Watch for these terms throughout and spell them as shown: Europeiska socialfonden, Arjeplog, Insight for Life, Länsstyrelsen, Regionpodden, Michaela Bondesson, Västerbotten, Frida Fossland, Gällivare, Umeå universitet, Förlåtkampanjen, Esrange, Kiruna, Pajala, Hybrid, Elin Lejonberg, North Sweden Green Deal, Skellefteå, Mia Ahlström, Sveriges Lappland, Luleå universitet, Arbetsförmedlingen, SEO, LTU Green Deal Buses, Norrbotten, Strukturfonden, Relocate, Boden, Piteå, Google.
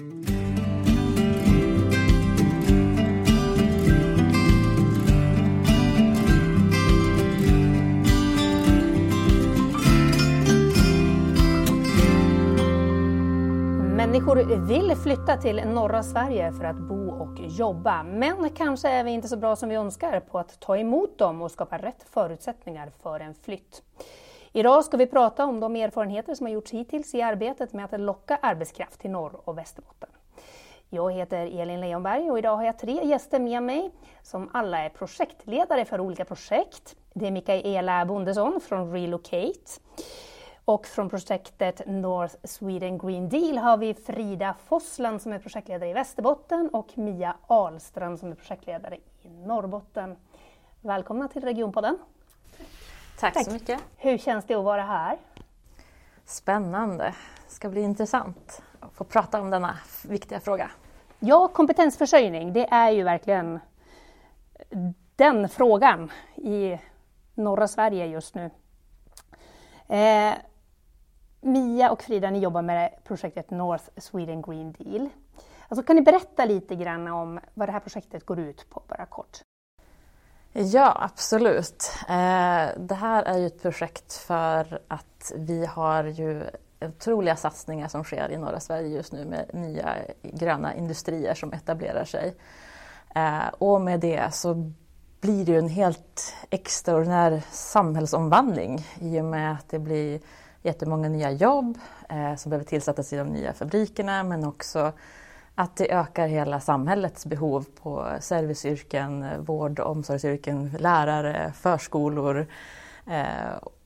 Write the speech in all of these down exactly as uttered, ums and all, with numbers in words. Människor vill flytta till norra Sverige för att bo och jobba, men kanske är vi inte så bra som vi önskar på att ta emot dem och skapa rätt förutsättningar för en flytt. Idag ska vi prata om de erfarenheter som har gjorts hittills i arbetet med att locka arbetskraft till norr- och Västerbotten. Jag heter Elin Lejonberg och idag har jag tre gäster med mig som alla är projektledare för olika projekt. Det är Michaela Bondesson från Relocate. Och från projektet North Sweden Green Deal har vi Frida Fossland som är projektledare i Västerbotten och Mia Ahlström som är projektledare i Norrbotten. Välkomna till Regionpodden. Tack, Tack så mycket. Hur känns det att vara här? Spännande. Det ska bli intressant att få prata om denna viktiga fråga. Ja, kompetensförsörjning, det är ju verkligen den frågan i norra Sverige just nu. Eh, Mia och Frida, ni jobbar med projektet North Sweden Green Deal. Alltså, kan ni berätta lite grann om vad det här projektet går ut på, bara kort? Ja, absolut. Eh, det här är ju ett projekt för att vi har ju otroliga satsningar som sker i norra Sverige just nu med nya gröna industrier som etablerar sig. Eh, och med det så blir det ju en helt extraordinär samhällsomvandling i och med att det blir jättemånga nya jobb eh, som behöver tillsättas i de nya fabrikerna, men också att det ökar hela samhällets behov på serviceyrken, vård- och omsorgsyrken, lärare, förskolor. Eh,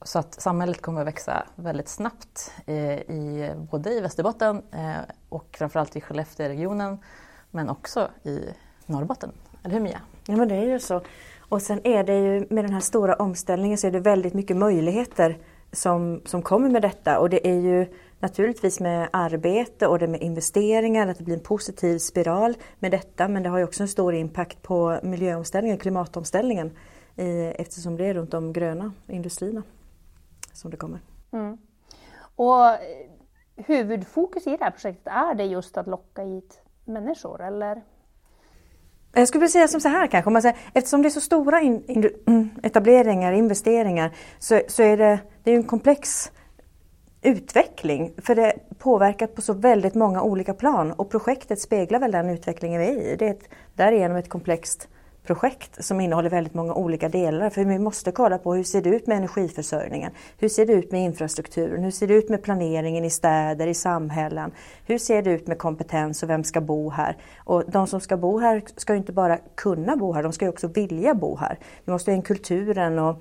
så att samhället kommer att växa väldigt snabbt eh, i, både i Västerbotten eh, och framförallt i Skellefteå-regionen, men också i Norrbotten. Eller hur, Mia? Ja, men det är ju så. Och sen är det ju med den här stora omställningen så är det väldigt mycket möjligheter som, som kommer med detta. Och det är ju naturligtvis med arbete och det med investeringar, att det blir en positiv spiral med detta. Men det har ju också en stor impact på miljöomställningen, klimatomställningen, i, eftersom det är runt de gröna industrierna som det kommer. Mm. Och huvudfokus i det här projektet, är det just att locka hit människor eller? Jag skulle säga som så här kanske, man säger, eftersom det är så stora in, in, etableringar, investeringar, så, så är det, det är en komplex utveckling. För det påverkar på så väldigt många olika plan och projektet speglar väl den utvecklingen vi är i. Det är ett, därigenom ett komplext projekt som innehåller väldigt många olika delar. För vi måste kolla på hur ser det ut med energiförsörjningen, hur ser det ut med infrastrukturen, hur ser det ut med planeringen i städer, i samhällen, hur ser det ut med kompetens och vem ska bo här. Och de som ska bo här ska ju inte bara kunna bo här, de ska ju också vilja bo här. Vi måste ha en kulturen och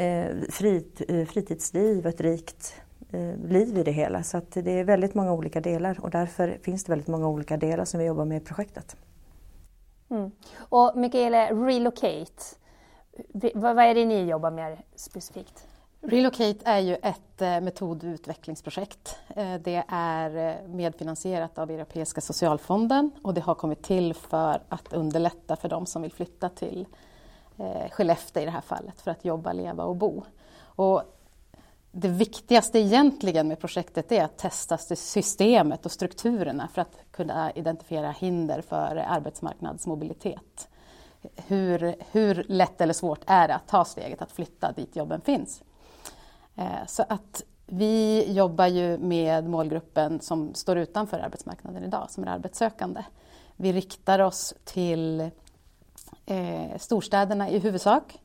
eh, frit, fritidsliv och ett rikt eh, liv i det hela. Så att det är väldigt många olika delar och därför finns det väldigt många olika delar som vi jobbar med i projektet. Mm. Och Michaela, Relocate, vad är det ni jobbar med specifikt? Relocate är ju ett metodutvecklingsprojekt. Det är medfinansierat av Europeiska socialfonden och det har kommit till för att underlätta för de som vill flytta till Skellefteå i det här fallet för att jobba, leva och bo. Och det viktigaste egentligen med projektet är att testa systemet och strukturerna för att kunna identifiera hinder för arbetsmarknadsmobilitet. Hur, hur lätt eller svårt är det att ta steget att flytta dit jobben finns? Så att vi jobbar ju med målgruppen som står utanför arbetsmarknaden idag, som är arbetssökande. Vi riktar oss till storstäderna i huvudsak.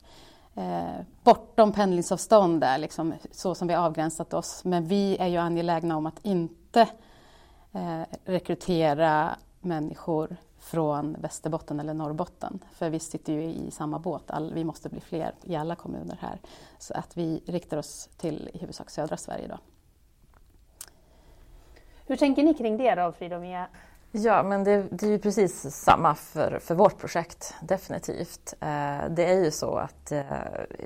Bortom pendlingsavstånd där, liksom, så som vi har avgränsat oss. Men vi är ju angelägna om att inte eh, rekrytera människor från Västerbotten eller Norrbotten. För vi sitter ju i samma båt, All, vi måste bli fler i alla kommuner här. Så att vi riktar oss till i huvudsak södra Sverige då. Hur tänker ni kring det då, Frida och Mia? Ja, men det, det är ju precis samma för, för vårt projekt, definitivt. Eh, det är ju så att eh,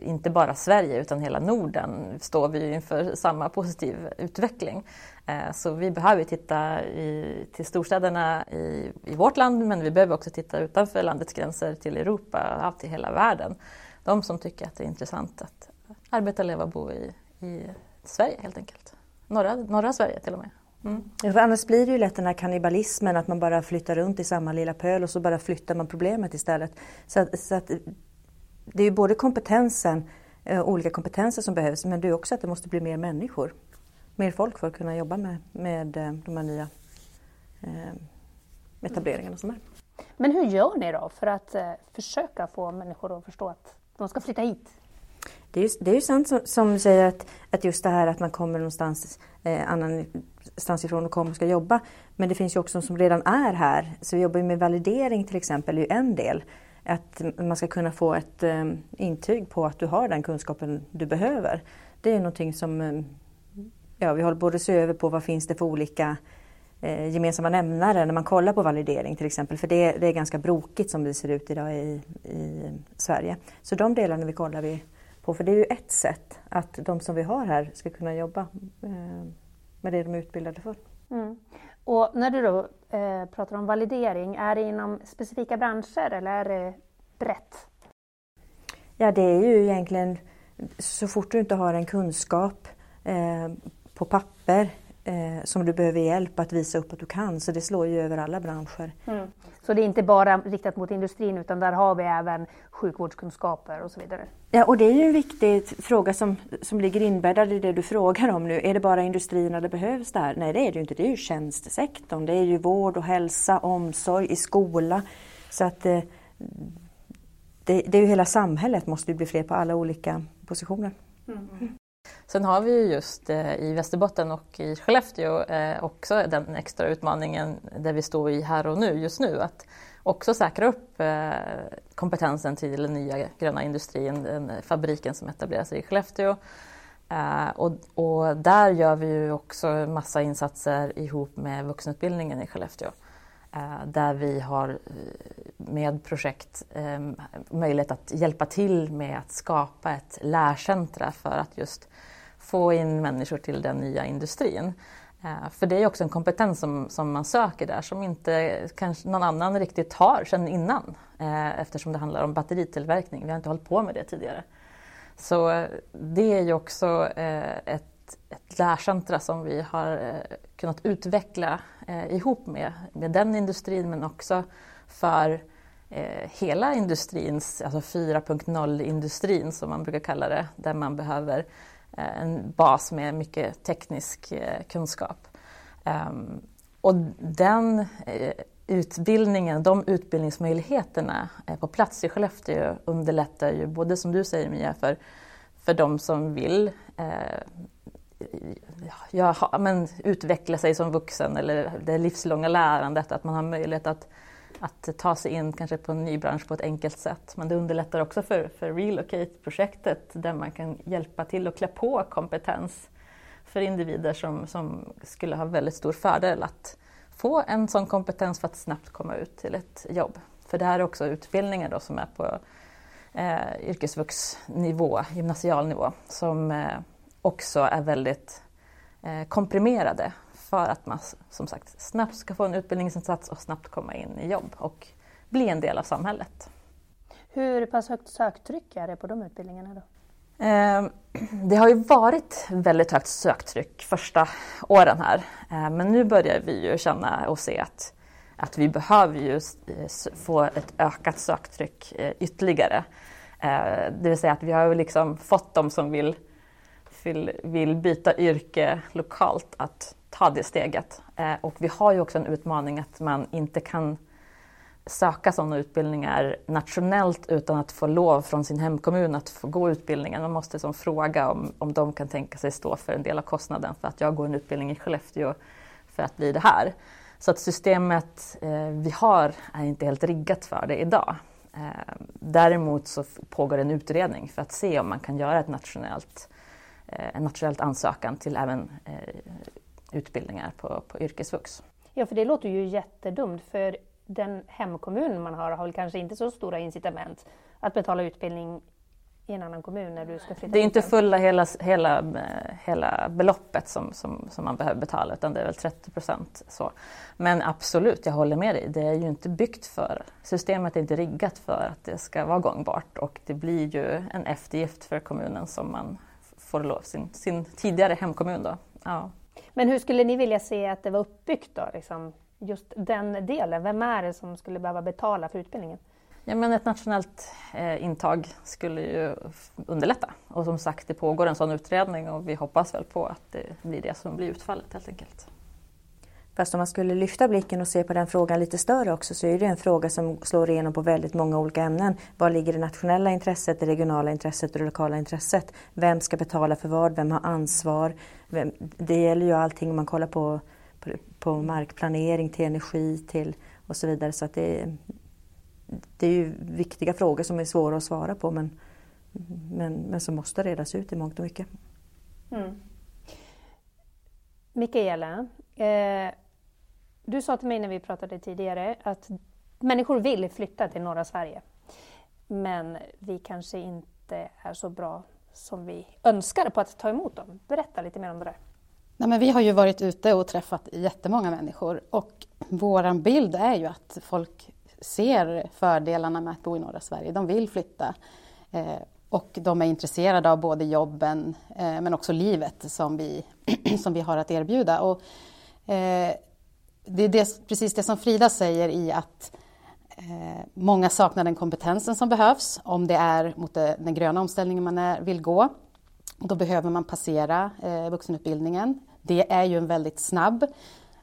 inte bara Sverige utan hela Norden står vi inför samma positiv utveckling. Eh, så vi behöver titta i, till storstäderna i, i vårt land, men vi behöver också titta utanför landets gränser till Europa, till hela världen. De som tycker att det är intressant att arbeta, leva och bo i, i Sverige helt enkelt. Norra, norra Sverige till och med. Mm. För annars blir det ju lätt den här kannibalismen att man bara flyttar runt i samma lilla pöl och så bara flyttar man problemet istället. Så att, så att det är ju både kompetensen, olika kompetenser som behövs, men det är också att det måste bli mer människor. Mer folk för att kunna jobba med, med de här nya eh, etableringarna som är. Men hur gör ni då för att eh, försöka få människor att förstå att de ska flytta hit? Det är ju, det är ju sant som, som säger att, att just det här att man kommer någonstans eh, annanstans ifrån och kommer och ska jobba. Men det finns ju också de som redan är här. Så vi jobbar ju med validering till exempel, är ju en del. Att man ska kunna få ett eh, intyg på att du har den kunskapen du behöver. Det är ju någonting som... Eh, Ja, vi håller både se över på vad finns det för olika eh, gemensamma nämnare när man kollar på validering till exempel. För det, det är ganska brokigt som det ser ut idag i, i Sverige. Så de delarna vi kollar vi på. För det är ju ett sätt att de som vi har här ska kunna jobba eh, med det de är utbildade för. Mm. Och när du då eh, pratar om validering, är det inom specifika branscher eller är det brett? Ja, det är ju egentligen så fort du inte har en kunskap eh, på papper eh, som du behöver hjälp att visa upp att du kan. Så det slår ju över alla branscher. Mm. Så det är inte bara riktat mot industrin utan där har vi även sjukvårdskunskaper och så vidare. Ja, och det är ju en viktig fråga som, som ligger inbäddad i det du frågar om nu. Är det bara industrin det behövs där? Nej, det är det ju inte. Det är ju tjänstesektorn. Det är ju vård och hälsa, omsorg, i skola. Så att eh, det, det är ju hela samhället måste ju bli fler på alla olika positioner. Mm. Sen har vi ju just i Västerbotten och i Skellefteå också den extra utmaningen där vi står i här och nu just nu. Att också säkra upp kompetensen till den nya gröna industrin, den fabriken som etableras i Skellefteå. Och, och där gör vi ju också massa insatser ihop med vuxenutbildningen i Skellefteå. Där vi har med projekt möjlighet att hjälpa till med att skapa ett lärcentra för att just få in människor till den nya industrin. För det är också en kompetens som, som man söker där som inte kanske någon annan riktigt har sedan innan. Eftersom det handlar om batteritillverkning. Vi har inte hållit på med det tidigare. Så det är ju också ett ett lärcentra som vi har kunnat utveckla eh, ihop med, med den industrin men också för eh, hela industrins, alltså fyra punkt noll-industrin som man brukar kalla det, där man behöver eh, en bas med mycket teknisk eh, kunskap. Um, och den eh, utbildningen, de utbildningsmöjligheterna eh, på plats i Skellefteå underlättar ju både som du säger Mia för, för de som vill eh, Ja, men utveckla sig som vuxen eller det livslånga lärandet, att man har möjlighet att, att ta sig in kanske på en ny bransch på ett enkelt sätt. Men det underlättar också för, för Relocate-projektet där man kan hjälpa till och klä på kompetens för individer som, som skulle ha väldigt stor fördel att få en sån kompetens för att snabbt komma ut till ett jobb. För det här är också utbildningar då som är på eh, yrkesvuxnivå, gymnasialnivå som eh, också är väldigt eh, komprimerade för att man som sagt snabbt ska få en utbildningsinsats och snabbt komma in i jobb och bli en del av samhället. Hur pass högt söktryck är det på de utbildningarna då? Eh, det har ju varit väldigt högt söktryck första åren här eh, men nu börjar vi ju känna och se att, att vi behöver ju få ett ökat söktryck eh, ytterligare. Eh, det vill säga att vi har ju liksom fått de som vill Vill, vill byta yrke lokalt att ta det steget. Eh, och vi har ju också en utmaning att man inte kan söka sådana utbildningar nationellt utan att få lov från sin hemkommun att få gå utbildningen. Man måste som fråga om, om de kan tänka sig stå för en del av kostnaden för att jag går en utbildning i Skellefteå för att bli det här. Så att systemet eh, vi har är inte helt riggat för det idag. Eh, däremot så pågår en utredning för att se om man kan göra ett nationellt en nationell ansökan till även eh, utbildningar på, på yrkesvux. Ja, för det låter ju jättedumt för den hemkommun man har har väl kanske inte så stora incitament att betala utbildning i en annan kommun när du ska flytta. Det är inte fulla hela, hela, hela beloppet som, som, som man behöver betala utan det är väl trettio procent så. Men absolut, jag håller med dig. Det är ju inte byggt för, systemet är inte riggat för att det ska vara gångbart och det blir ju en eftergift för kommunen som man får lov sin, sin tidigare hemkommun då. Ja. Men hur skulle ni vilja se att det var uppbyggt då? Liksom, just den delen, vem är det som skulle behöva betala för utbildningen? Ja, men ett nationellt eh, intag skulle ju underlätta. Och som sagt, det pågår en sån utredning och vi hoppas väl på att det blir det som blir utfallet helt enkelt. Fast om man skulle lyfta blicken och se på den frågan lite större också, så är det en fråga som slår igenom på väldigt många olika ämnen. Var ligger det nationella intresset, det regionala intresset och det lokala intresset? Vem ska betala för vad? Vem har ansvar? Vem, det gäller ju allting om man kollar på, på, på markplanering, till energi till och så vidare. Så att det, det är ju viktiga frågor som är svåra att svara på, men, men, men som måste redas ut i mångt och mycket. Mm. Michaela, eh... du sa till mig när vi pratade tidigare att människor vill flytta till norra Sverige. Men vi kanske inte är så bra som vi önskar på att ta emot dem. Berätta lite mer om det där. Nej, men vi har ju varit ute och träffat jättemånga människor. Och vår bild är ju att folk ser fördelarna med att bo i norra Sverige. De vill flytta. Och de är intresserade av både jobben men också livet som vi, som vi har att erbjuda. Och det är det, precis det som Frida säger i att eh, många saknar den kompetensen som behövs om det är mot det, den gröna omställningen man är, vill gå. Då behöver man passera eh, vuxenutbildningen. Det är ju en väldigt snabb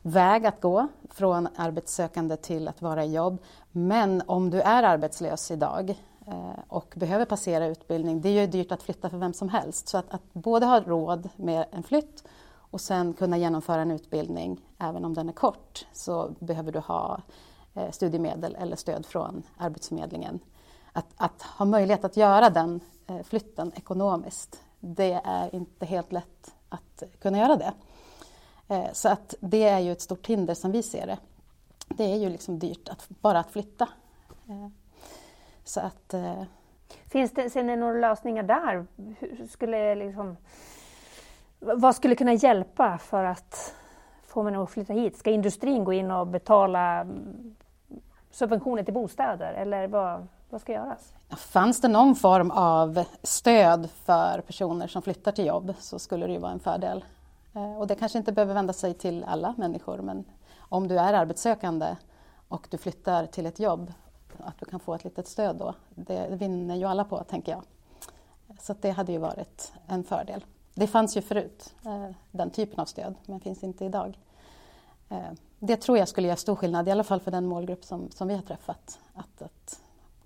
väg att gå från arbetssökande till att vara i jobb. Men om du är arbetslös idag eh, och behöver passera utbildning, det är ju dyrt att flytta för vem som helst. Så att, att både ha råd med en flytt och sen kunna genomföra en utbildning, även om den är kort, så behöver du ha studiemedel eller stöd från Arbetsförmedlingen. Att, att ha möjlighet att göra den flytten ekonomiskt, det är inte helt lätt att kunna göra det. Så att det är ju ett stort hinder som vi ser det. Det är ju liksom dyrt att, bara att flytta. Så att, Finns det, ser ni några lösningar där? Hur skulle liksom... Vad skulle kunna hjälpa för att få människor att flytta hit? Ska industrin gå in och betala subventioner till bostäder? Eller vad, vad ska göras? Fanns det någon form av stöd för personer som flyttar till jobb, så skulle det ju vara en fördel. Och det kanske inte behöver vända sig till alla människor. Men om du är arbetssökande och du flyttar till ett jobb, att du kan få ett litet stöd då. Det vinner ju alla på, tänker jag. Så det hade ju varit en fördel. Det fanns ju förut, den typen av stöd, men finns inte idag. Det tror jag skulle göra stor skillnad, i alla fall för den målgrupp som, som vi har träffat, att, att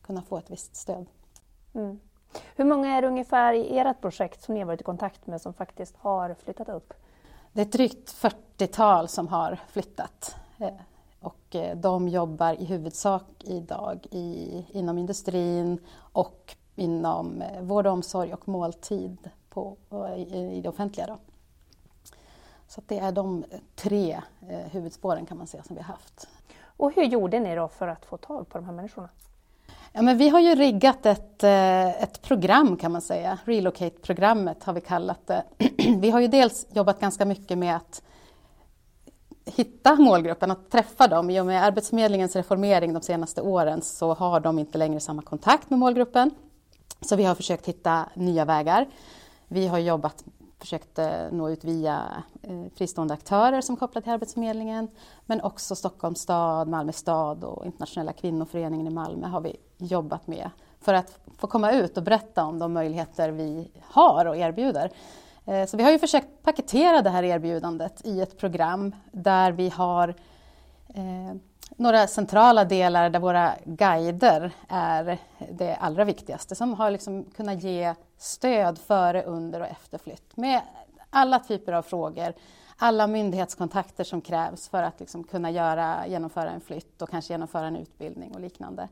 kunna få ett visst stöd. Mm. Hur många är det ungefär i ert projekt som ni har varit i kontakt med som faktiskt har flyttat upp? Det är ett drygt fyrtiotal som har flyttat. Och de jobbar i huvudsak idag i, inom industrin och inom vård och omsorg och måltid. På, i det offentliga då. Så att det är de tre eh, huvudspåren kan man säga som vi har haft. Och hur gjorde ni då för att få tag på de här människorna? Ja, men vi har ju riggat ett, eh, ett program kan man säga. Relocate-programmet har vi kallat det. Vi har ju dels jobbat ganska mycket med att hitta målgruppen, att träffa dem. I och med Arbetsförmedlingens reformering de senaste åren så har de inte längre samma kontakt med målgruppen. Så vi har försökt hitta nya vägar. Vi har jobbat, försökt nå ut via fristående aktörer som kopplar till Arbetsförmedlingen. Men också Stockholms stad, Malmö stad och Internationella kvinnoföreningen i Malmö har vi jobbat med. För att få komma ut och berätta om de möjligheter vi har och erbjuder. Så vi har ju försökt paketera det här erbjudandet i ett program där vi har några centrala delar där våra guider är det allra viktigaste, som har liksom kunnat ge stöd före, under och efter flytt med alla typer av frågor, alla myndighetskontakter som krävs för att liksom kunna göra, genomföra en flytt och kanske genomföra en utbildning och liknande.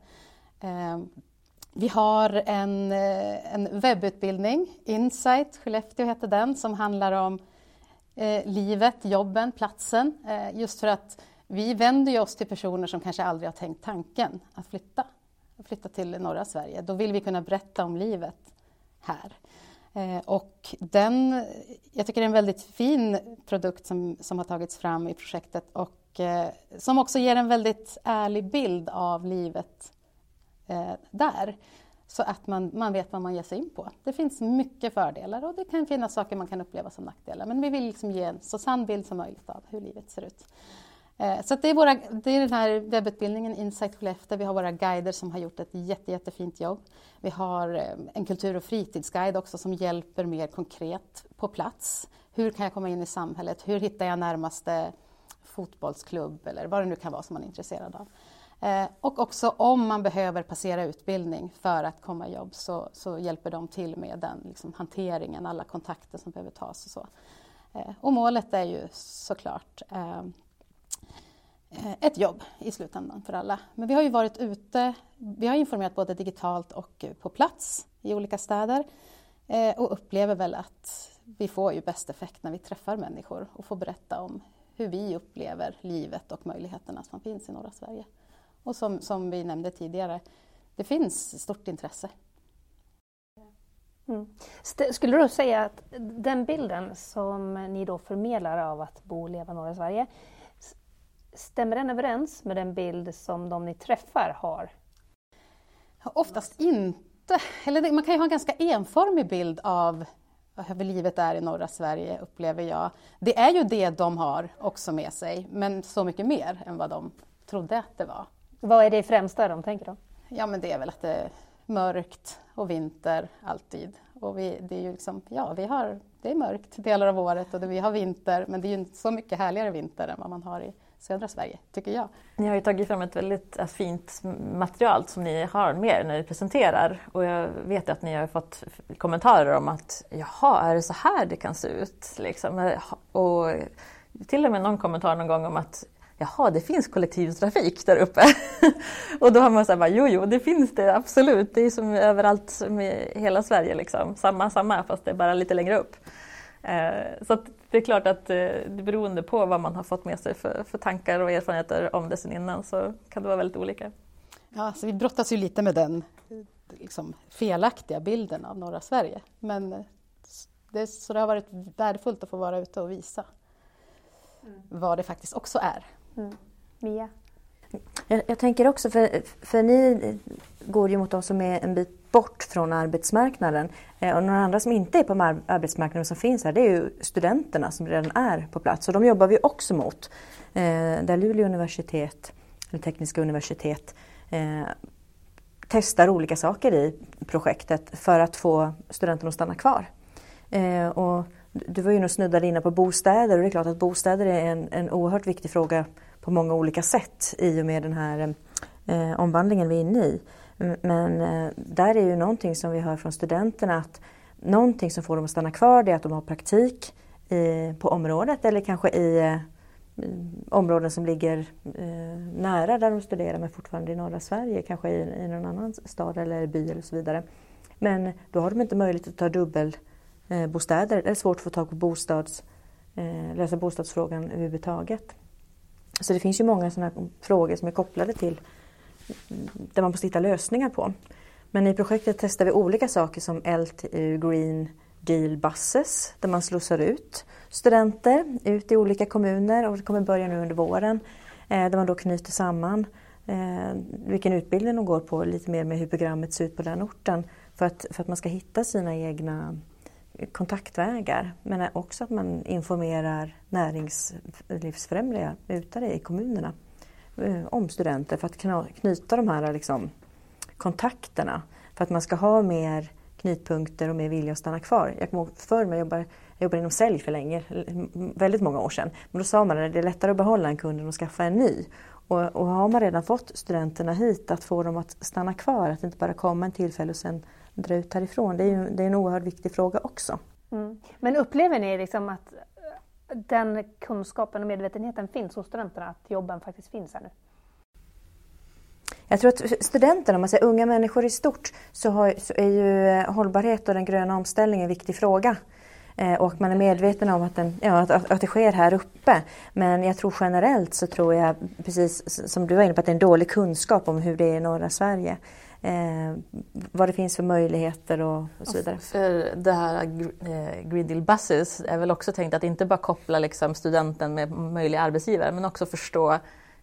Vi har en, en webbutbildning, Insight Skellefteå heter den, som handlar om livet, jobben, platsen, just för att vi vänder ju oss till personer som kanske aldrig har tänkt tanken att flytta, flytta till norra Sverige. Då vill vi kunna berätta om livet här. Och den, jag tycker det är en väldigt fin produkt som, som har tagits fram i projektet och som också ger en väldigt ärlig bild av livet där. så att man, man vet vad man ger sig in på. Det finns mycket fördelar och det kan finnas saker man kan uppleva som nackdelar. Men vi vill liksom ge en så sann bild som möjligt av hur livet ser ut. Så det är, våra, det är den här webbutbildningen Insight for Life. Vi har våra guider som har gjort ett jätte, jättefint jobb. Vi har en kultur- och fritidsguide också som hjälper mer konkret på plats. Hur kan jag komma in i samhället? Hur hittar jag närmaste fotbollsklubb eller vad det nu kan vara som man är intresserad av? Och också om man behöver passera utbildning för att komma i jobb så, så hjälper de till med den liksom, hanteringen, alla kontakter som behöver tas och så. Och målet är ju såklart ett jobb i slutändan för alla. Men vi har ju varit ute, vi har informerat både digitalt och på plats i olika städer och upplever väl att vi får ju bäst effekt när vi träffar människor och får berätta om hur vi upplever livet och möjligheterna som finns i norra Sverige. Och som, som vi nämnde tidigare, det finns stort intresse. Mm. Skulle du säga att den bilden som ni då förmedlar av att bo och leva i norra Sverige, stämmer den överens med den bild som de ni träffar har? Oftast inte. Eller man kan ju ha en ganska enformig bild av hur livet är i norra Sverige, upplever jag. Det är ju det de har också med sig, men så mycket mer än vad de trodde att det var. Vad är det främsta de tänker då? Ja, men det är väl att det är mörkt och vinter alltid. Och vi, det är ju liksom, ja, vi har, det är mörkt delar av året och det, vi har vinter, men det är ju inte så mycket härligare vinter än vad man har i södra Sverige, tycker jag. Ni har ju tagit fram ett väldigt fint material som ni har med er när ni presenterar. Och jag vet att ni har fått kommentarer om att jaha, är det så här det kan se ut? Liksom. Och till och med någon kommentar någon gång om att jaha, det finns kollektivtrafik där uppe. Och då har man så här bara, jo, jo, det finns det absolut. Det är som överallt som i hela Sverige liksom. Samma, samma, fast det är bara lite längre upp. Så att det är klart att det beroende på vad man har fått med sig för, för tankar och erfarenheter om det sen innan så kan det vara väldigt olika. Ja, så vi brottas ju lite med den liksom, felaktiga bilden av norra Sverige. Men det, så det har varit värdefullt att få vara ute och visa mm. vad det faktiskt också är. Mm. Mia? Jag, jag tänker också, för, för ni går ju mot oss som är en bit bort från arbetsmarknaden. Eh, och några andra som inte är på mar- arbetsmarknaden som finns här, det är ju studenterna som redan är på plats. Och de jobbar vi också mot. Eh, där Luleå universitet, eller Tekniska universitet, eh, testar olika saker i projektet för att få studenterna att stanna kvar. Eh, och du var ju nog snuddad inne på bostäder, och det är klart att bostäder är en, en oerhört viktig fråga på många olika sätt i och med den här eh, omvandlingen vi är inne i. Men eh, där är ju någonting som vi hör från studenterna, att någonting som får dem att stanna kvar det är att de har praktik i, på området eller kanske i eh, områden som ligger eh, nära där de studerar men fortfarande i norra Sverige, kanske i, i någon annan stad eller by eller så vidare. Men då har de inte möjlighet att ta dubbel eh, bostäder. Det är svårt att få tag på bostads, eh, lösa bostadsfrågan överhuvudtaget. Så det finns ju många sådana här frågor som är kopplade till där man måste hitta lösningar på. Men i projektet testar vi olika saker som L T U Green Deal Buses där man slussar ut studenter ut i olika kommuner och det kommer börja nu under våren där man då knyter samman vilken utbildning de går på lite mer med hur programmet ser ut på den orten för att, för att man ska hitta sina egna kontaktvägar men också att man informerar näringslivsfrämjare ute i kommunerna om studenter för att knyta de här liksom, kontakterna för att man ska ha mer knutpunkter och mer vilja att stanna kvar. Jag kommer ihåg förr när jag jobbade, jag jobbade inom sälj för länge, väldigt många år sedan, men då sa man att det är lättare att behålla en kund än att skaffa en ny. Och, och har man redan fått studenterna hit att få dem att stanna kvar, att inte bara komma en tillfälle och sen dra ut härifrån, det är, ju, det är en oerhört viktig fråga också. Mm. Men upplever ni liksom att den kunskapen och medvetenheten finns hos studenterna, att jobben faktiskt finns här nu? Jag tror att studenterna, om man säger unga människor i stort, så, har, så är ju hållbarhet och den gröna omställningen en viktig fråga. Eh, och man är medveten om att, den, ja, att, att det sker här uppe. Men jag tror generellt så tror jag, precis som du var inne på, att det är en dålig kunskap om hur det är i norra Sverige. Eh, vad det finns för möjligheter och, och så vidare. För det här eh, Green Deal Buses är väl också tänkt att inte bara koppla liksom, studenten med möjliga arbetsgivare men också förstå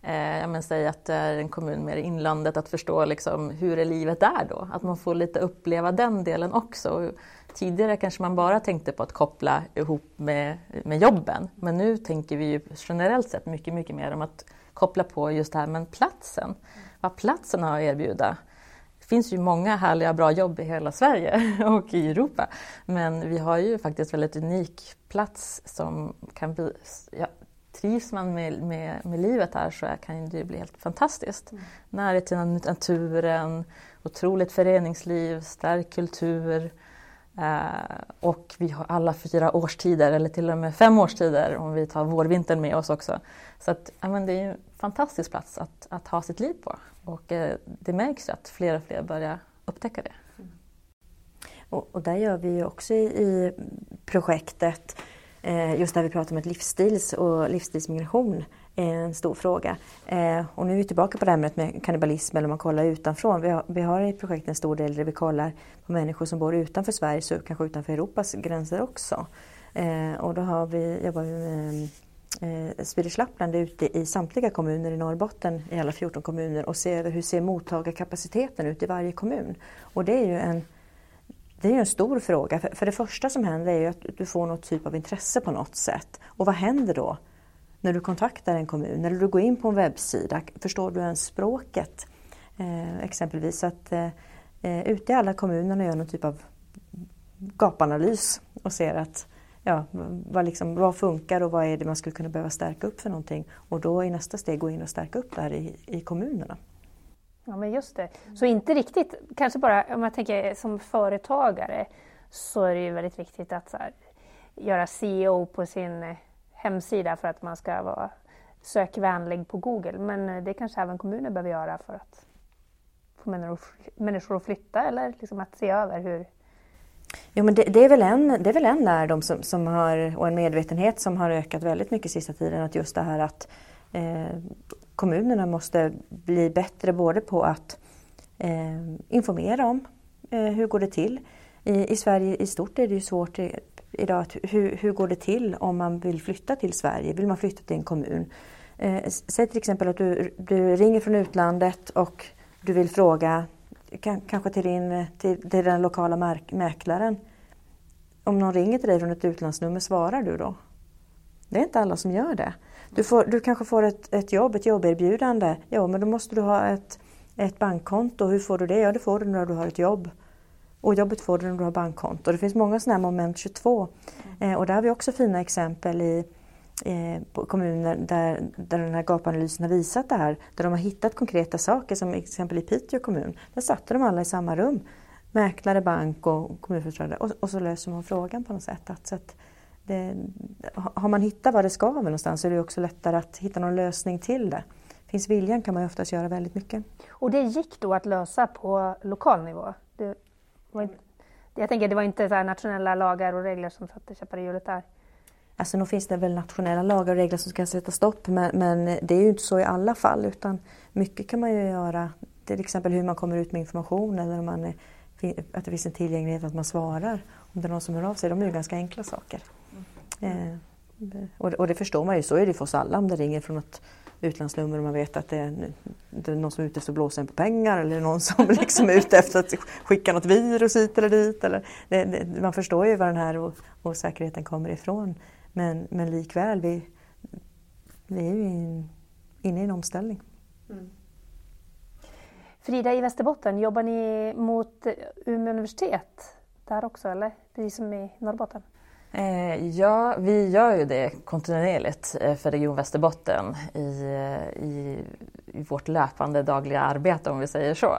Eh, jag menar, säg att det är en kommun mer i inlandet, att förstå liksom, hur är livet där då? Att man får lite uppleva den delen också. Tidigare kanske man bara tänkte på att koppla ihop med, med jobben. Men nu tänker vi ju generellt sett mycket, mycket mer om att koppla på just det här med platsen. Vad platsen har att erbjuda. Det finns ju många härliga bra jobb i hela Sverige och i Europa. Men vi har ju faktiskt väldigt unik plats som kan bli... Ja, trivs man med, med, med livet här så kan det ju bli helt fantastiskt. Mm. Närhet till naturen, otroligt föreningsliv, stark kultur. Uh, och vi har alla fyra årstider eller till och med fem årstider om vi tar vårvintern med oss också. Så att, ja, men det är ju en fantastisk plats att, att ha sitt liv på. Och uh, det märks att fler och fler börjar upptäcka det. Mm. Och, och där gör vi ju också i, i projektet, eh, just där vi pratar om att livsstils och livsstilsmigration är en stor fråga. Eh, och nu är vi tillbaka på det här med kannibalism eller om man kollar utanför. Vi har, vi har i projektet en stor del där vi kollar på människor som bor utanför Sverige, så kanske utanför Europas gränser också. Eh, och då har vi, jobbar vi med eh, Sveriges Lappland ute i samtliga kommuner i Norrbotten, i alla fjorton kommuner, och ser hur ser mottagarkapaciteten ut i varje kommun. Och det är ju en Det är ju en stor fråga. För det första som händer är ju att du får något typ av intresse på något sätt. Och vad händer då när du kontaktar en kommun? När du går in på en webbsida, förstår du ens språket? Eh, exempelvis att eh, ute i alla kommunerna gör någon typ av gapanalys. Och ser att ja, vad, liksom, vad funkar och vad är det man skulle kunna behöva stärka upp för någonting. Och då i nästa steg gå in och stärka upp det här i, i kommunerna. Ja, men just det. Så inte riktigt, kanske bara om jag tänker som företagare så är det ju väldigt viktigt att så här, göra S E O på sin hemsida för att man ska vara sökvänlig på Google. Men det kanske även kommuner behöver göra för att få människor att flytta eller liksom att se över hur... Jo, men det, det är väl en, det är väl en lärdom som, som har, och en medvetenhet som har ökat väldigt mycket sista tiden, att just det här att eh, kommunerna måste bli bättre både på att eh, informera om eh, hur går det till. I, I Sverige i stort är det ju svårt i, idag att hur, hur går det till om man vill flytta till Sverige. Vill man flytta till en kommun? Eh, säg till exempel att du, du ringer från utlandet och du vill fråga kan, kanske till, din, till, till den lokala mark, mäklaren. Om någon ringer till dig från ett utlandsnummer, svarar du då? Det är inte alla som gör det. Du, får, du kanske får ett, ett jobb, ett jobberbjudande. Ja, men då måste du ha ett, ett bankkonto. Hur får du det? Ja, det får du när du har ett jobb. Och jobbet får du när du har bankkonto. Det finns många sådana här moment tjugotvå. Eh, och där har vi också fina exempel i eh, på kommuner där, där den här gapanalysen har visat det här. Där de har hittat konkreta saker, som exempel i Piteå kommun. Där satte de alla i samma rum. Mäklare, bank och kommunförstående. Och, och så löser man frågan på något sätt. Att, så att, Det, har man hittat vad det ska vara någonstans så är det också lättare att hitta någon lösning till det. Finns viljan kan man ju oftast göra väldigt mycket. Och det gick då att lösa på lokal nivå? Det var inte, jag tänker det var inte så här nationella lagar och regler som satte käppar i hjulet där? Alltså nog finns det väl nationella lagar och regler som ska sätta stopp, men, men det är ju inte så i alla fall, utan mycket kan man ju göra. Till exempel hur man kommer ut med information eller om man är, att det finns en tillgänglighet att man svarar. Om det är någon som hör av sig, de är ju ganska enkla saker. Eh, och, och det förstår man ju, så är det för oss alla om det ringer från ett utlandsnummer och man vet att det är, det är någon som är ute efter att blåsa in på pengar eller någon som liksom är ute efter att skicka något virus hit eller dit. Eller, det, det, man förstår ju var den här osäkerheten kommer ifrån, men, men likväl vi, vi är ju in, inne i en omställning. Mm. Frida, i Västerbotten jobbar ni mot Umeå universitet där också eller? Precis som i Norrbotten? Ja, vi gör ju det kontinuerligt för Region Västerbotten i, i, i vårt löpande dagliga arbete om vi säger så.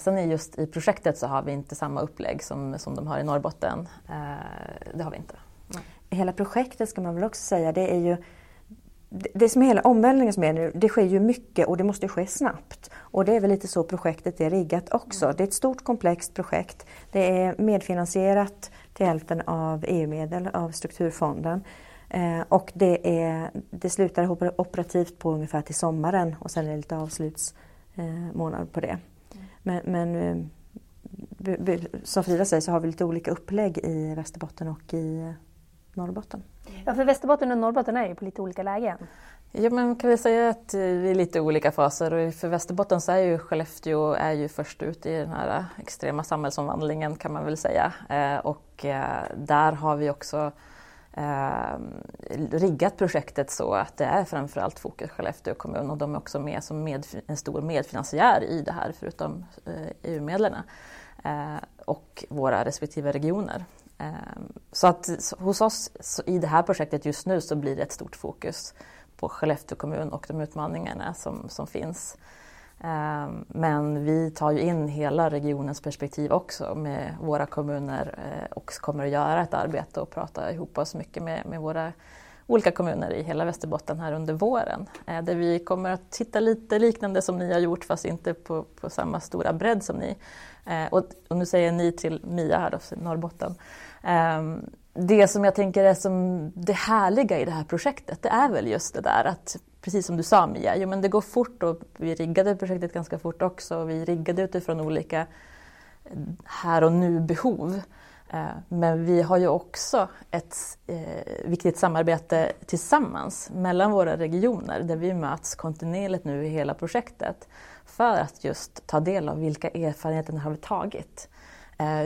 Sen är just i projektet så har vi inte samma upplägg som, som de har i Norrbotten. Det har vi inte. Hela projektet ska man väl också säga, det är ju det som är hela omvälvningen som är nu, det sker ju mycket och det måste ske snabbt. Och det är väl lite så projektet är riggat också. Det är ett stort komplext projekt. Det är medfinansierat till hälften av E U-medel, av Strukturfonden. Eh, och det, är, det slutar operativt på ungefär till sommaren och sen är det lite avslutsmånad eh, på det. Men, men b, b, som Frida säger så har vi lite olika upplägg i Västerbotten och i Norrbotten. Ja, för Västerbotten och Norrbotten är ju på lite olika lägen. Ja, men kan vi säga att vi är lite olika faser, och för Västerbotten så är ju Skellefteå är ju först ut i den här extrema samhällsomvandlingen, kan man väl säga, och där har vi också riggat projektet så att det är framförallt fokus Skellefteå kommun, och de är också med som med, en stor medfinansiär i det här förutom E U-medlarna och våra respektive regioner. Så att hos oss i det här projektet just nu så blir det ett stort fokus på Skellefteå kommun och de utmaningarna som, som finns. Men vi tar ju in hela regionens perspektiv också med våra kommuner och kommer att göra ett arbete och prata ihop oss mycket med, med våra olika kommuner i hela Västerbotten här under våren. Där vi kommer att titta lite liknande som ni har gjort, fast inte på, på samma stora bredd som ni. Och, och nu säger ni till Mia här då, Norrbotten. Det som jag tänker är som det härliga i det här projektet, det är väl just det där att, precis som du sa Mia, jo, men det går fort och vi riggade projektet ganska fort också. Vi riggade utifrån olika här och nu behov. Men vi har ju också ett viktigt samarbete tillsammans mellan våra regioner där vi möts kontinuerligt nu i hela projektet för att just ta del av vilka erfarenheter har vi tagit.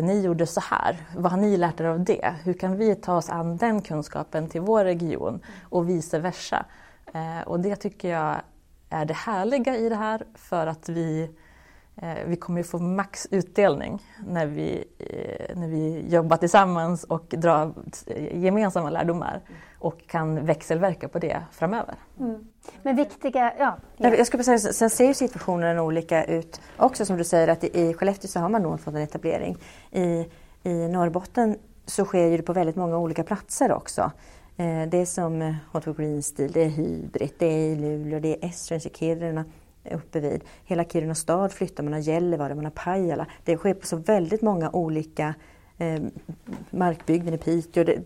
Ni gjorde så här, vad har ni lärt er av det? Hur kan vi ta oss an den kunskapen till vår region och vice versa? Och det tycker jag är det härliga i det här, för att vi, vi kommer få max utdelning när vi, när vi jobbar tillsammans och drar gemensamma lärdomar och kan växelverka på det framöver. Mm. Men viktiga, ja. Jag skulle säga, sen ser ju situationen olika ut också, som du säger att i Skellefteå så har man nog fått en etablering. I, i Norrbotten så sker ju det på väldigt många olika platser också. Det är som H två P Green Steel, det är Hybrid, det är i Luleå, det är Esrange i Kiruna uppe vid. Hela Kiruna stad flyttar, man har Gällivare, man har Pajala. Det sker på så väldigt många olika eh, markbygden i Piteå. Det,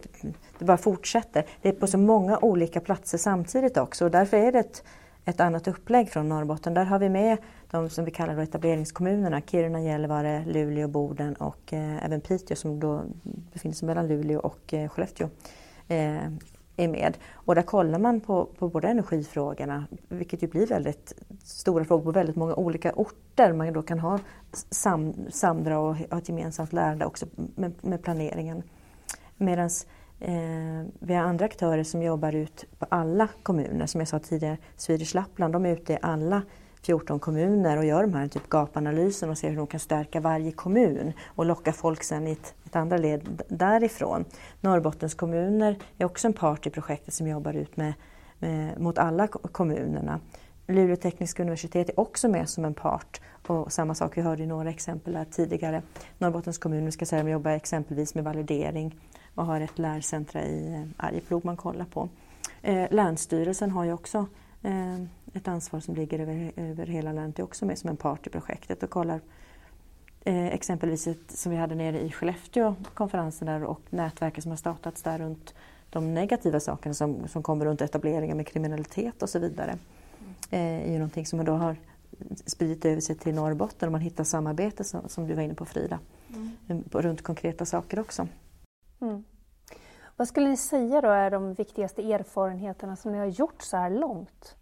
det bara fortsätter. Det är på så många olika platser samtidigt också. Och därför är det ett, ett annat upplägg från Norrbotten. Där har vi med de som vi kallar etableringskommunerna. Kiruna, Gällivare, Luleå, Boden och eh, även Piteå som då befinner sig mellan Luleå och eh, Skellefteå. Är med. Och där kollar man på, på både energifrågorna, vilket ju blir väldigt stora frågor på väldigt många olika orter. Man då kan ha sam, samdra och ha ett gemensamt lärande också med, med planeringen. Medan eh, vi har andra aktörer som jobbar ut på alla kommuner. Som jag sa tidigare, Sveriges Lappland, de är ute i alla fjorton kommuner och gör de här typ gapanalysen och ser hur de kan stärka varje kommun och locka folk sen i ett, ett andra led därifrån. Norrbottens kommuner är också en part i projektet som jobbar ut med, med, mot alla kommunerna. Luleå tekniska universitet är också med som en part, och samma sak vi hörde i några exempel här tidigare. Norrbottens kommuner ska säga att de jobbar exempelvis med validering och har ett lärcentra i Arjeplog man kollar på. Eh, Länsstyrelsen har ju också ett ansvar som ligger över, över hela landet, är också med som en part i projektet och kollar eh, exempelvis ett, som vi hade nere i Skellefteå konferensen där, och nätverket som har startats där runt de negativa sakerna som, som kommer runt etableringar med kriminalitet och så vidare. Det eh, är ju någonting som då har spridit över sig till Norrbotten, och man hittar samarbete som, som du var inne på Frida, mm. runt konkreta saker också. Mm. Vad skulle ni säga då är de viktigaste erfarenheterna som ni har gjort så här långt?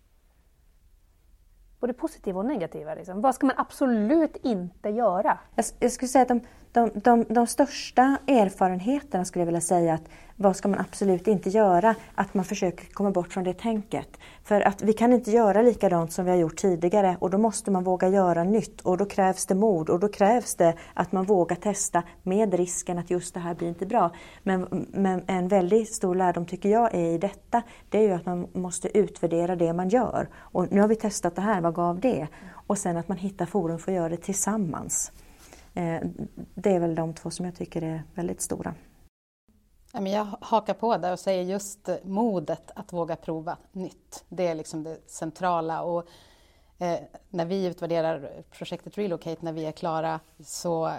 Både positiva och negativa. Liksom. Vad ska man absolut inte göra? Jag, jag skulle säga att de, de, de, de största erfarenheterna skulle jag vilja säga att vad ska man absolut inte göra? Att man försöker komma bort från det tänket. För att vi kan inte göra likadant som vi har gjort tidigare, och då måste man våga göra nytt, och då krävs det mod, och då krävs det att man vågar testa med risken att just det här blir inte bra. Men, men en väldigt stor lärdom tycker jag är i detta, det är ju att man måste utvärdera det man gör. Och nu har vi testat det här, vad gav det? Och sen att man hittar forum för att göra det tillsammans. Det är väl de två som jag tycker är väldigt stora. Jag hakar på där och säger just modet att våga prova nytt. Det är liksom det centrala, och eh, när vi utvärderar projektet Relocate när vi är klara, så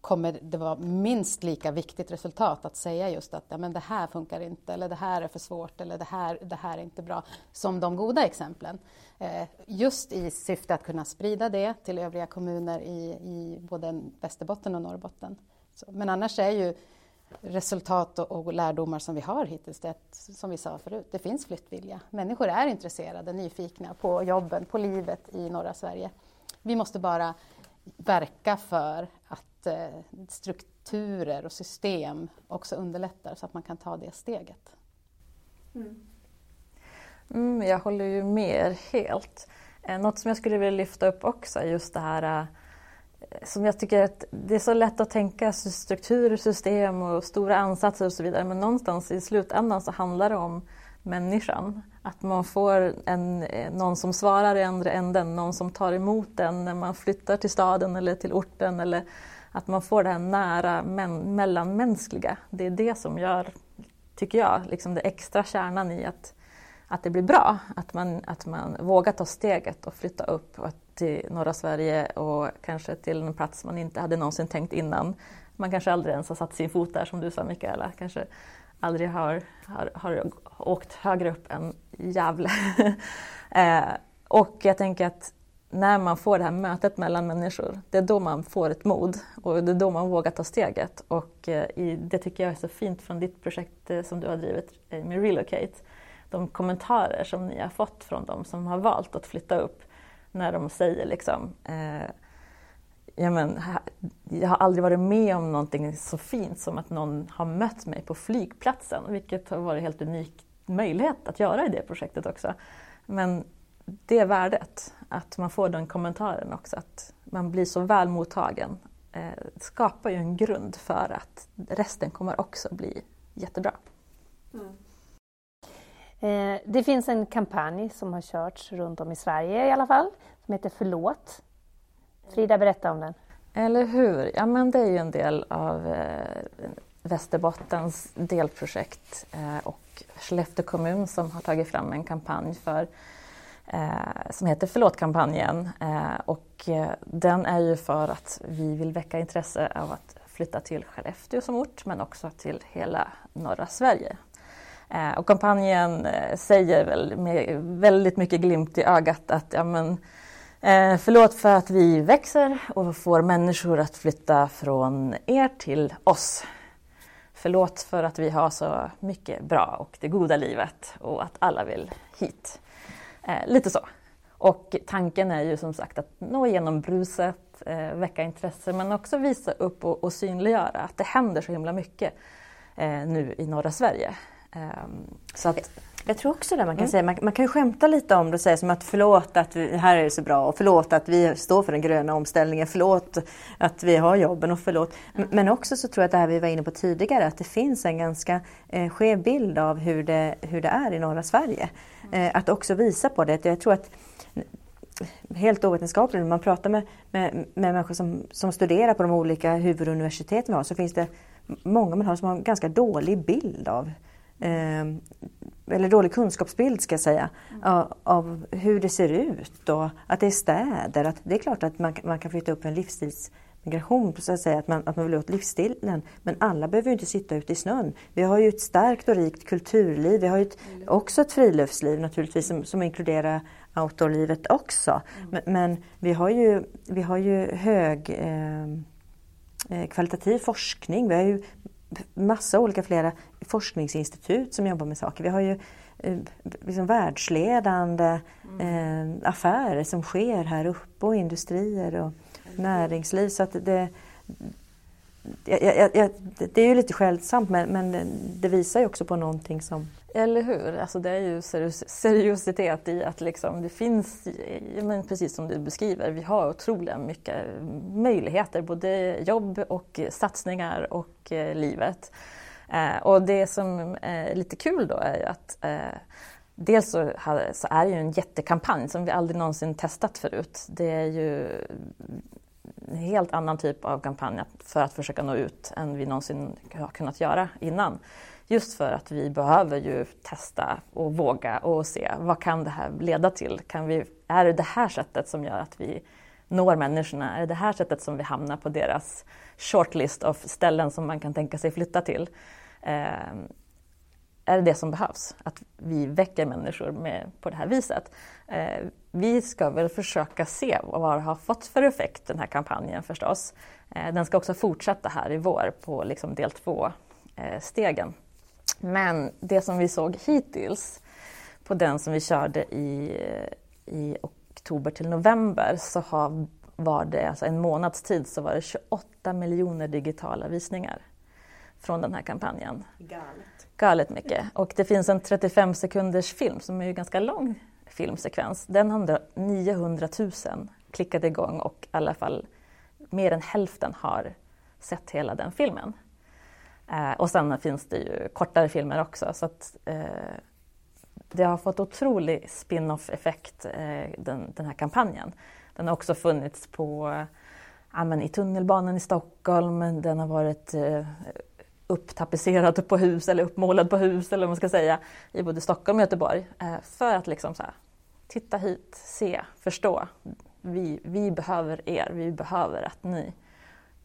kommer det vara minst lika viktigt resultat att säga just att ja, men det här funkar inte, eller det här är för svårt, eller det här, det här är inte bra, som de goda exemplen. Eh, just i syfte att kunna sprida det till övriga kommuner i, i både Västerbotten och Norrbotten. Så, men annars är ju resultat och, och lärdomar som vi har hittills, det, som vi sa förut, det finns flyttvilja. Människor är intresserade, nyfikna på jobben, på livet i norra Sverige. Vi måste bara verka för att eh, strukturer och system också underlättar så att man kan ta det steget. Mm. Mm, jag håller ju med er helt. Eh, något som jag skulle vilja lyfta upp också är just det här eh, som jag tycker att det är så lätt att tänka strukturer, system och stora ansatser och så vidare, men någonstans i slutändan så handlar det om människan. Att man får en, någon som svarar i andra änden, någon som tar emot den när man flyttar till staden eller till orten, eller att man får det här nära men, mellanmänskliga. Det är det som gör, tycker jag, liksom det extra kärnan i att, att det blir bra. Att man, att man vågar ta steget och flytta upp och till norra Sverige och kanske till en plats man inte hade någonsin tänkt innan. Man kanske aldrig ens har satt sin fot där, som du sa, Michaela, kanske aldrig har, har, har åkt högre upp än Gävle. eh, och jag tänker att när man får det här mötet mellan människor, det är då man får ett mod och det är då man vågar ta steget. Och eh, i, det tycker jag är så fint från ditt projekt eh, som du har drivit eh, med Relocate. De kommentarer som ni har fått från dem som har valt att flytta upp, när de säger liksom, eh, ja, men, jag har aldrig varit med om någonting så fint som att någon har mött mig på flygplatsen. Vilket har varit en helt unik möjlighet att göra i det projektet också. Men det är värdet att man får den kommentaren också. Att man blir så väl mottagen. Eh, skapar ju en grund för att resten kommer också bli jättebra. Mm. Eh, det finns en kampanj som har körts runt om i Sverige i alla fall. Som heter Förlåt. Frida, berätta om den. Eller hur? Ja, men det är ju en del av eh, Västerbottens delprojekt eh, och Skellefteå kommun som har tagit fram en kampanj för, eh, som heter Förlåtkampanjen. Eh, och eh, den är ju för att vi vill väcka intresse av att flytta till Skellefteå som ort, men också till hela norra Sverige. Eh, och kampanjen eh, säger väl med väldigt mycket glimt i ögat att ja, men, Eh, förlåt för att vi växer och får människor att flytta från er till oss. Förlåt för att vi har så mycket bra och det goda livet och att alla vill hit. Eh, lite så. Och tanken är ju som sagt att nå igenom bruset, eh, väcka intresse, men också visa upp och, och synliggöra att det händer så himla mycket eh, nu i norra Sverige. Eh, så att... Jag tror också det man kan mm. säga. Man, man kan ju skämta lite om det och säga som att förlåt att vi, här är det så bra och förlåt att vi står för den gröna omställningen. Förlåt att vi har jobben och förlåt. Mm. Men också så tror jag att det här vi var inne på tidigare, att det finns en ganska eh, skev bild av hur det, hur det är i norra Sverige. Mm. Eh, att också visa på det. Jag tror att helt ovetenskapligt när man pratar med, med, med människor som, som studerar på de olika huvuduniversiteten vi har, så finns det många man har som har en ganska dålig bild av Eh, eller dålig kunskapsbild ska jag säga mm. av, av hur det ser ut och att det är städer, att det är klart att man, man kan flytta upp en livsstilsmigration så att säga, att man, att man vill åt livsstilen, men alla behöver ju inte sitta ute i snön. Vi har ju ett starkt och rikt kulturliv, vi har ju ett, mm. också ett friluftsliv naturligtvis som, som inkluderar outdoorlivet också, mm. men, men vi har ju, vi har ju hög eh, kvalitativ forskning, vi har ju massa olika flera forskningsinstitut som jobbar med saker. Vi har ju eh, liksom världsledande eh, affärer som sker här uppe och industrier och näringsliv. Så att det, jag, jag, jag, det är ju lite skämtsamt, men, men det visar ju också på någonting som... Eller hur? Alltså det är ju serios, seriositet i att liksom det finns, men precis som du beskriver, vi har otroligt mycket möjligheter, både jobb och satsningar och eh, livet. Eh, och det som är lite kul då är ju att eh, dels så, har, så är det ju en jättekampanj som vi aldrig någonsin testat förut. Det är ju en helt annan typ av kampanj för att försöka nå ut än vi någonsin har kunnat göra innan. Just för att vi behöver ju testa och våga och se vad kan det här leda till. Kan vi, är det det här sättet som gör att vi når människorna? Är det det här sättet som vi hamnar på deras shortlist av ställen som man kan tänka sig flytta till? Eh, är det det som behövs? Att vi väcker människor med, på det här viset. Eh, vi ska väl försöka se vad det har fått för effekt den här kampanjen förstås. Eh, den ska också fortsätta här i vår på liksom del två. stegen. Men det som vi såg hittills på den som vi körde i, i oktober till november så har, var det alltså en månads tid så var det tjugoåtta miljoner digitala visningar från den här kampanjen. Galet. Galet mycket. Och det finns en trettiofem sekunders film som är ju ganska lång filmsekvens. Den har niohundratusen klickat igång och i alla fall mer än hälften har sett hela den filmen. Eh, och sen finns det ju kortare filmer också så att eh, det har fått otrolig spin-off-effekt eh, den, den här kampanjen. Den har också funnits på ja, men i tunnelbanan i Stockholm, den har varit eh, upptapetserad på hus eller uppmålad på hus eller vad man ska säga i både Stockholm och Göteborg eh, för att liksom så här, titta hit, se, förstå. Vi, vi behöver er, vi behöver att ni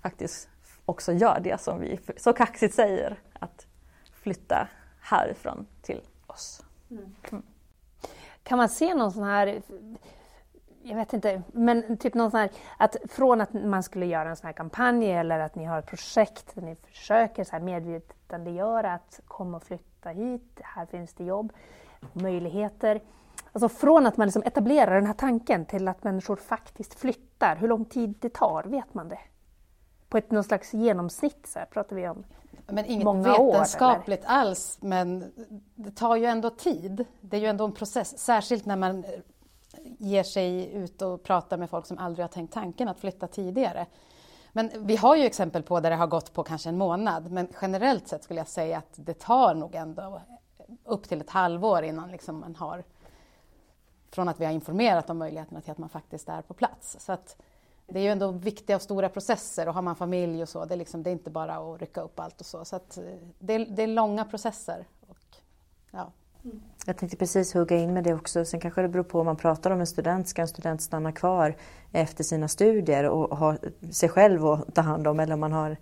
faktiskt också gör det som vi så kaxigt säger, att flytta härifrån till oss. Mm. Mm. Kan man se någon sån här, jag vet inte, men typ någon sån här, att från att man skulle göra en sån här kampanj eller att ni har ett projekt där ni försöker så här medvetandegöra att komma och flytta hit, här finns det jobb, möjligheter. Alltså från att man liksom etablerar den här tanken till att människor faktiskt flyttar, hur lång tid det tar, vet man det? På ett någon slags genomsnitt så här, pratar vi om men inget många år. Vetenskapligt eller? Alls, men det tar ju ändå tid. Det är ju ändå en process, särskilt när man ger sig ut och pratar med folk som aldrig har tänkt tanken att flytta tidigare. Men vi har ju exempel på där det har gått på kanske en månad, men generellt sett skulle jag säga att det tar nog ändå upp till ett halvår innan liksom man har... Från att vi har informerat om möjligheterna till att man faktiskt är på plats. Så att det är ju ändå viktiga och stora processer. Och har man familj och så, det är, liksom, det är inte bara att rycka upp allt och så. Så att det, är, det är långa processer. Och, ja. Mm. Jag tänkte precis hugga in med det också. Sen kanske det beror på om man pratar om en student. Ska en student stanna kvar efter sina studier och ha sig själv att ta hand om? Eller om man har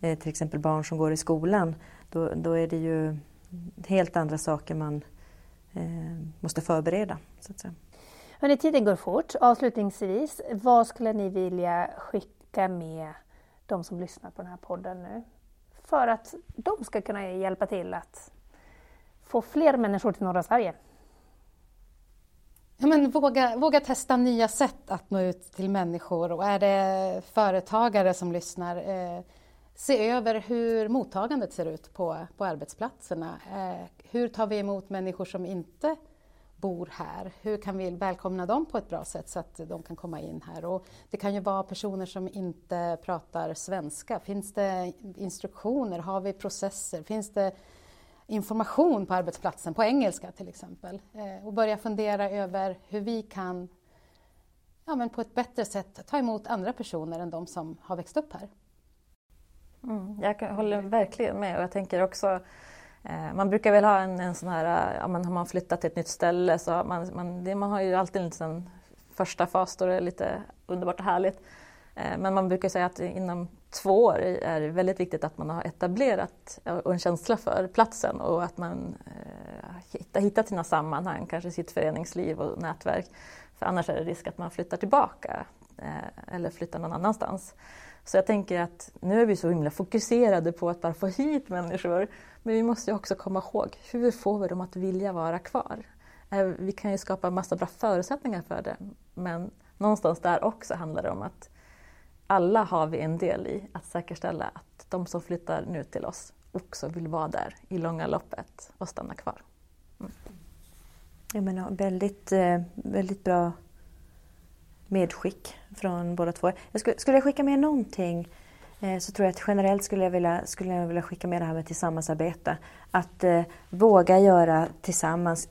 till exempel barn som går i skolan. Då, då är det ju helt andra saker man... måste förbereda. Så att säga. Hörrni, tiden går fort. Avslutningsvis, vad skulle ni vilja skicka med de som lyssnar på den här podden nu? För att de ska kunna hjälpa till att få fler människor till norra Sverige. Ja, men våga, våga testa nya sätt att nå ut till människor. Och är det företagare som lyssnar... Eh, Se över hur mottagandet ser ut på, på arbetsplatserna. Eh, hur tar vi emot människor som inte bor här? Hur kan vi välkomna dem på ett bra sätt så att de kan komma in här? Och det kan ju vara personer som inte pratar svenska. Finns det instruktioner? Har vi processer? Finns det information på arbetsplatsen på engelska till exempel? Eh, och börja fundera över hur vi kan ja, men på ett bättre sätt ta emot andra personer än de som har växt upp här. Mm, jag håller verkligen med och jag tänker också, eh, man brukar väl ha en, en sån här, ja, man, har man flyttat till ett nytt ställe så man, man, det, man har ju alltid en sån första fas då det är lite underbart och härligt. Eh, men man brukar säga att inom två år är det väldigt viktigt att man har etablerat och en känsla för platsen och att man eh, hittar, hittar sina sammanhang, kanske sitt föreningsliv och nätverk. För annars är det risk att man flyttar tillbaka eh, eller flyttar någon annanstans. Så jag tänker att nu är vi så himla fokuserade på att bara få hit människor. Men vi måste ju också komma ihåg, hur får vi dem att vilja vara kvar? Vi kan ju skapa massa bra förutsättningar för det. Men någonstans där också handlar det om att alla har vi en del i att säkerställa att de som flyttar nu till oss också vill vara där i långa loppet och stanna kvar. Mm. Jag menar, väldigt, väldigt bra... medskick från båda två. Jag skulle, skulle jag skicka med någonting eh, så tror jag att generellt skulle jag, vilja, skulle jag vilja skicka med det här med tillsammansarbete. Att eh, våga göra tillsammans,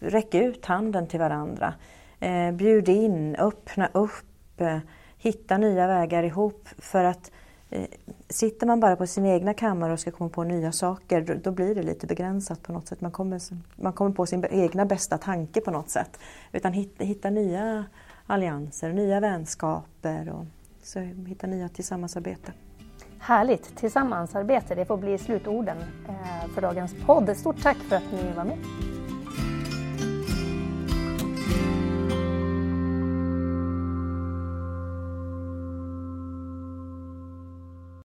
räcka ut handen till varandra. Eh, bjud in, öppna upp, eh, hitta nya vägar ihop. För att eh, sitter man bara på sin egna kammare och ska komma på nya saker då, då blir det lite begränsat på något sätt. Man kommer, man kommer på sin egna bästa tanke på något sätt. Utan hitta, hitta nya... allianser, nya vänskaper och så hitta nya tillsammansarbete. Härligt, tillsammansarbete, det får bli slutorden för dagens podd. Stort tack för att ni var med.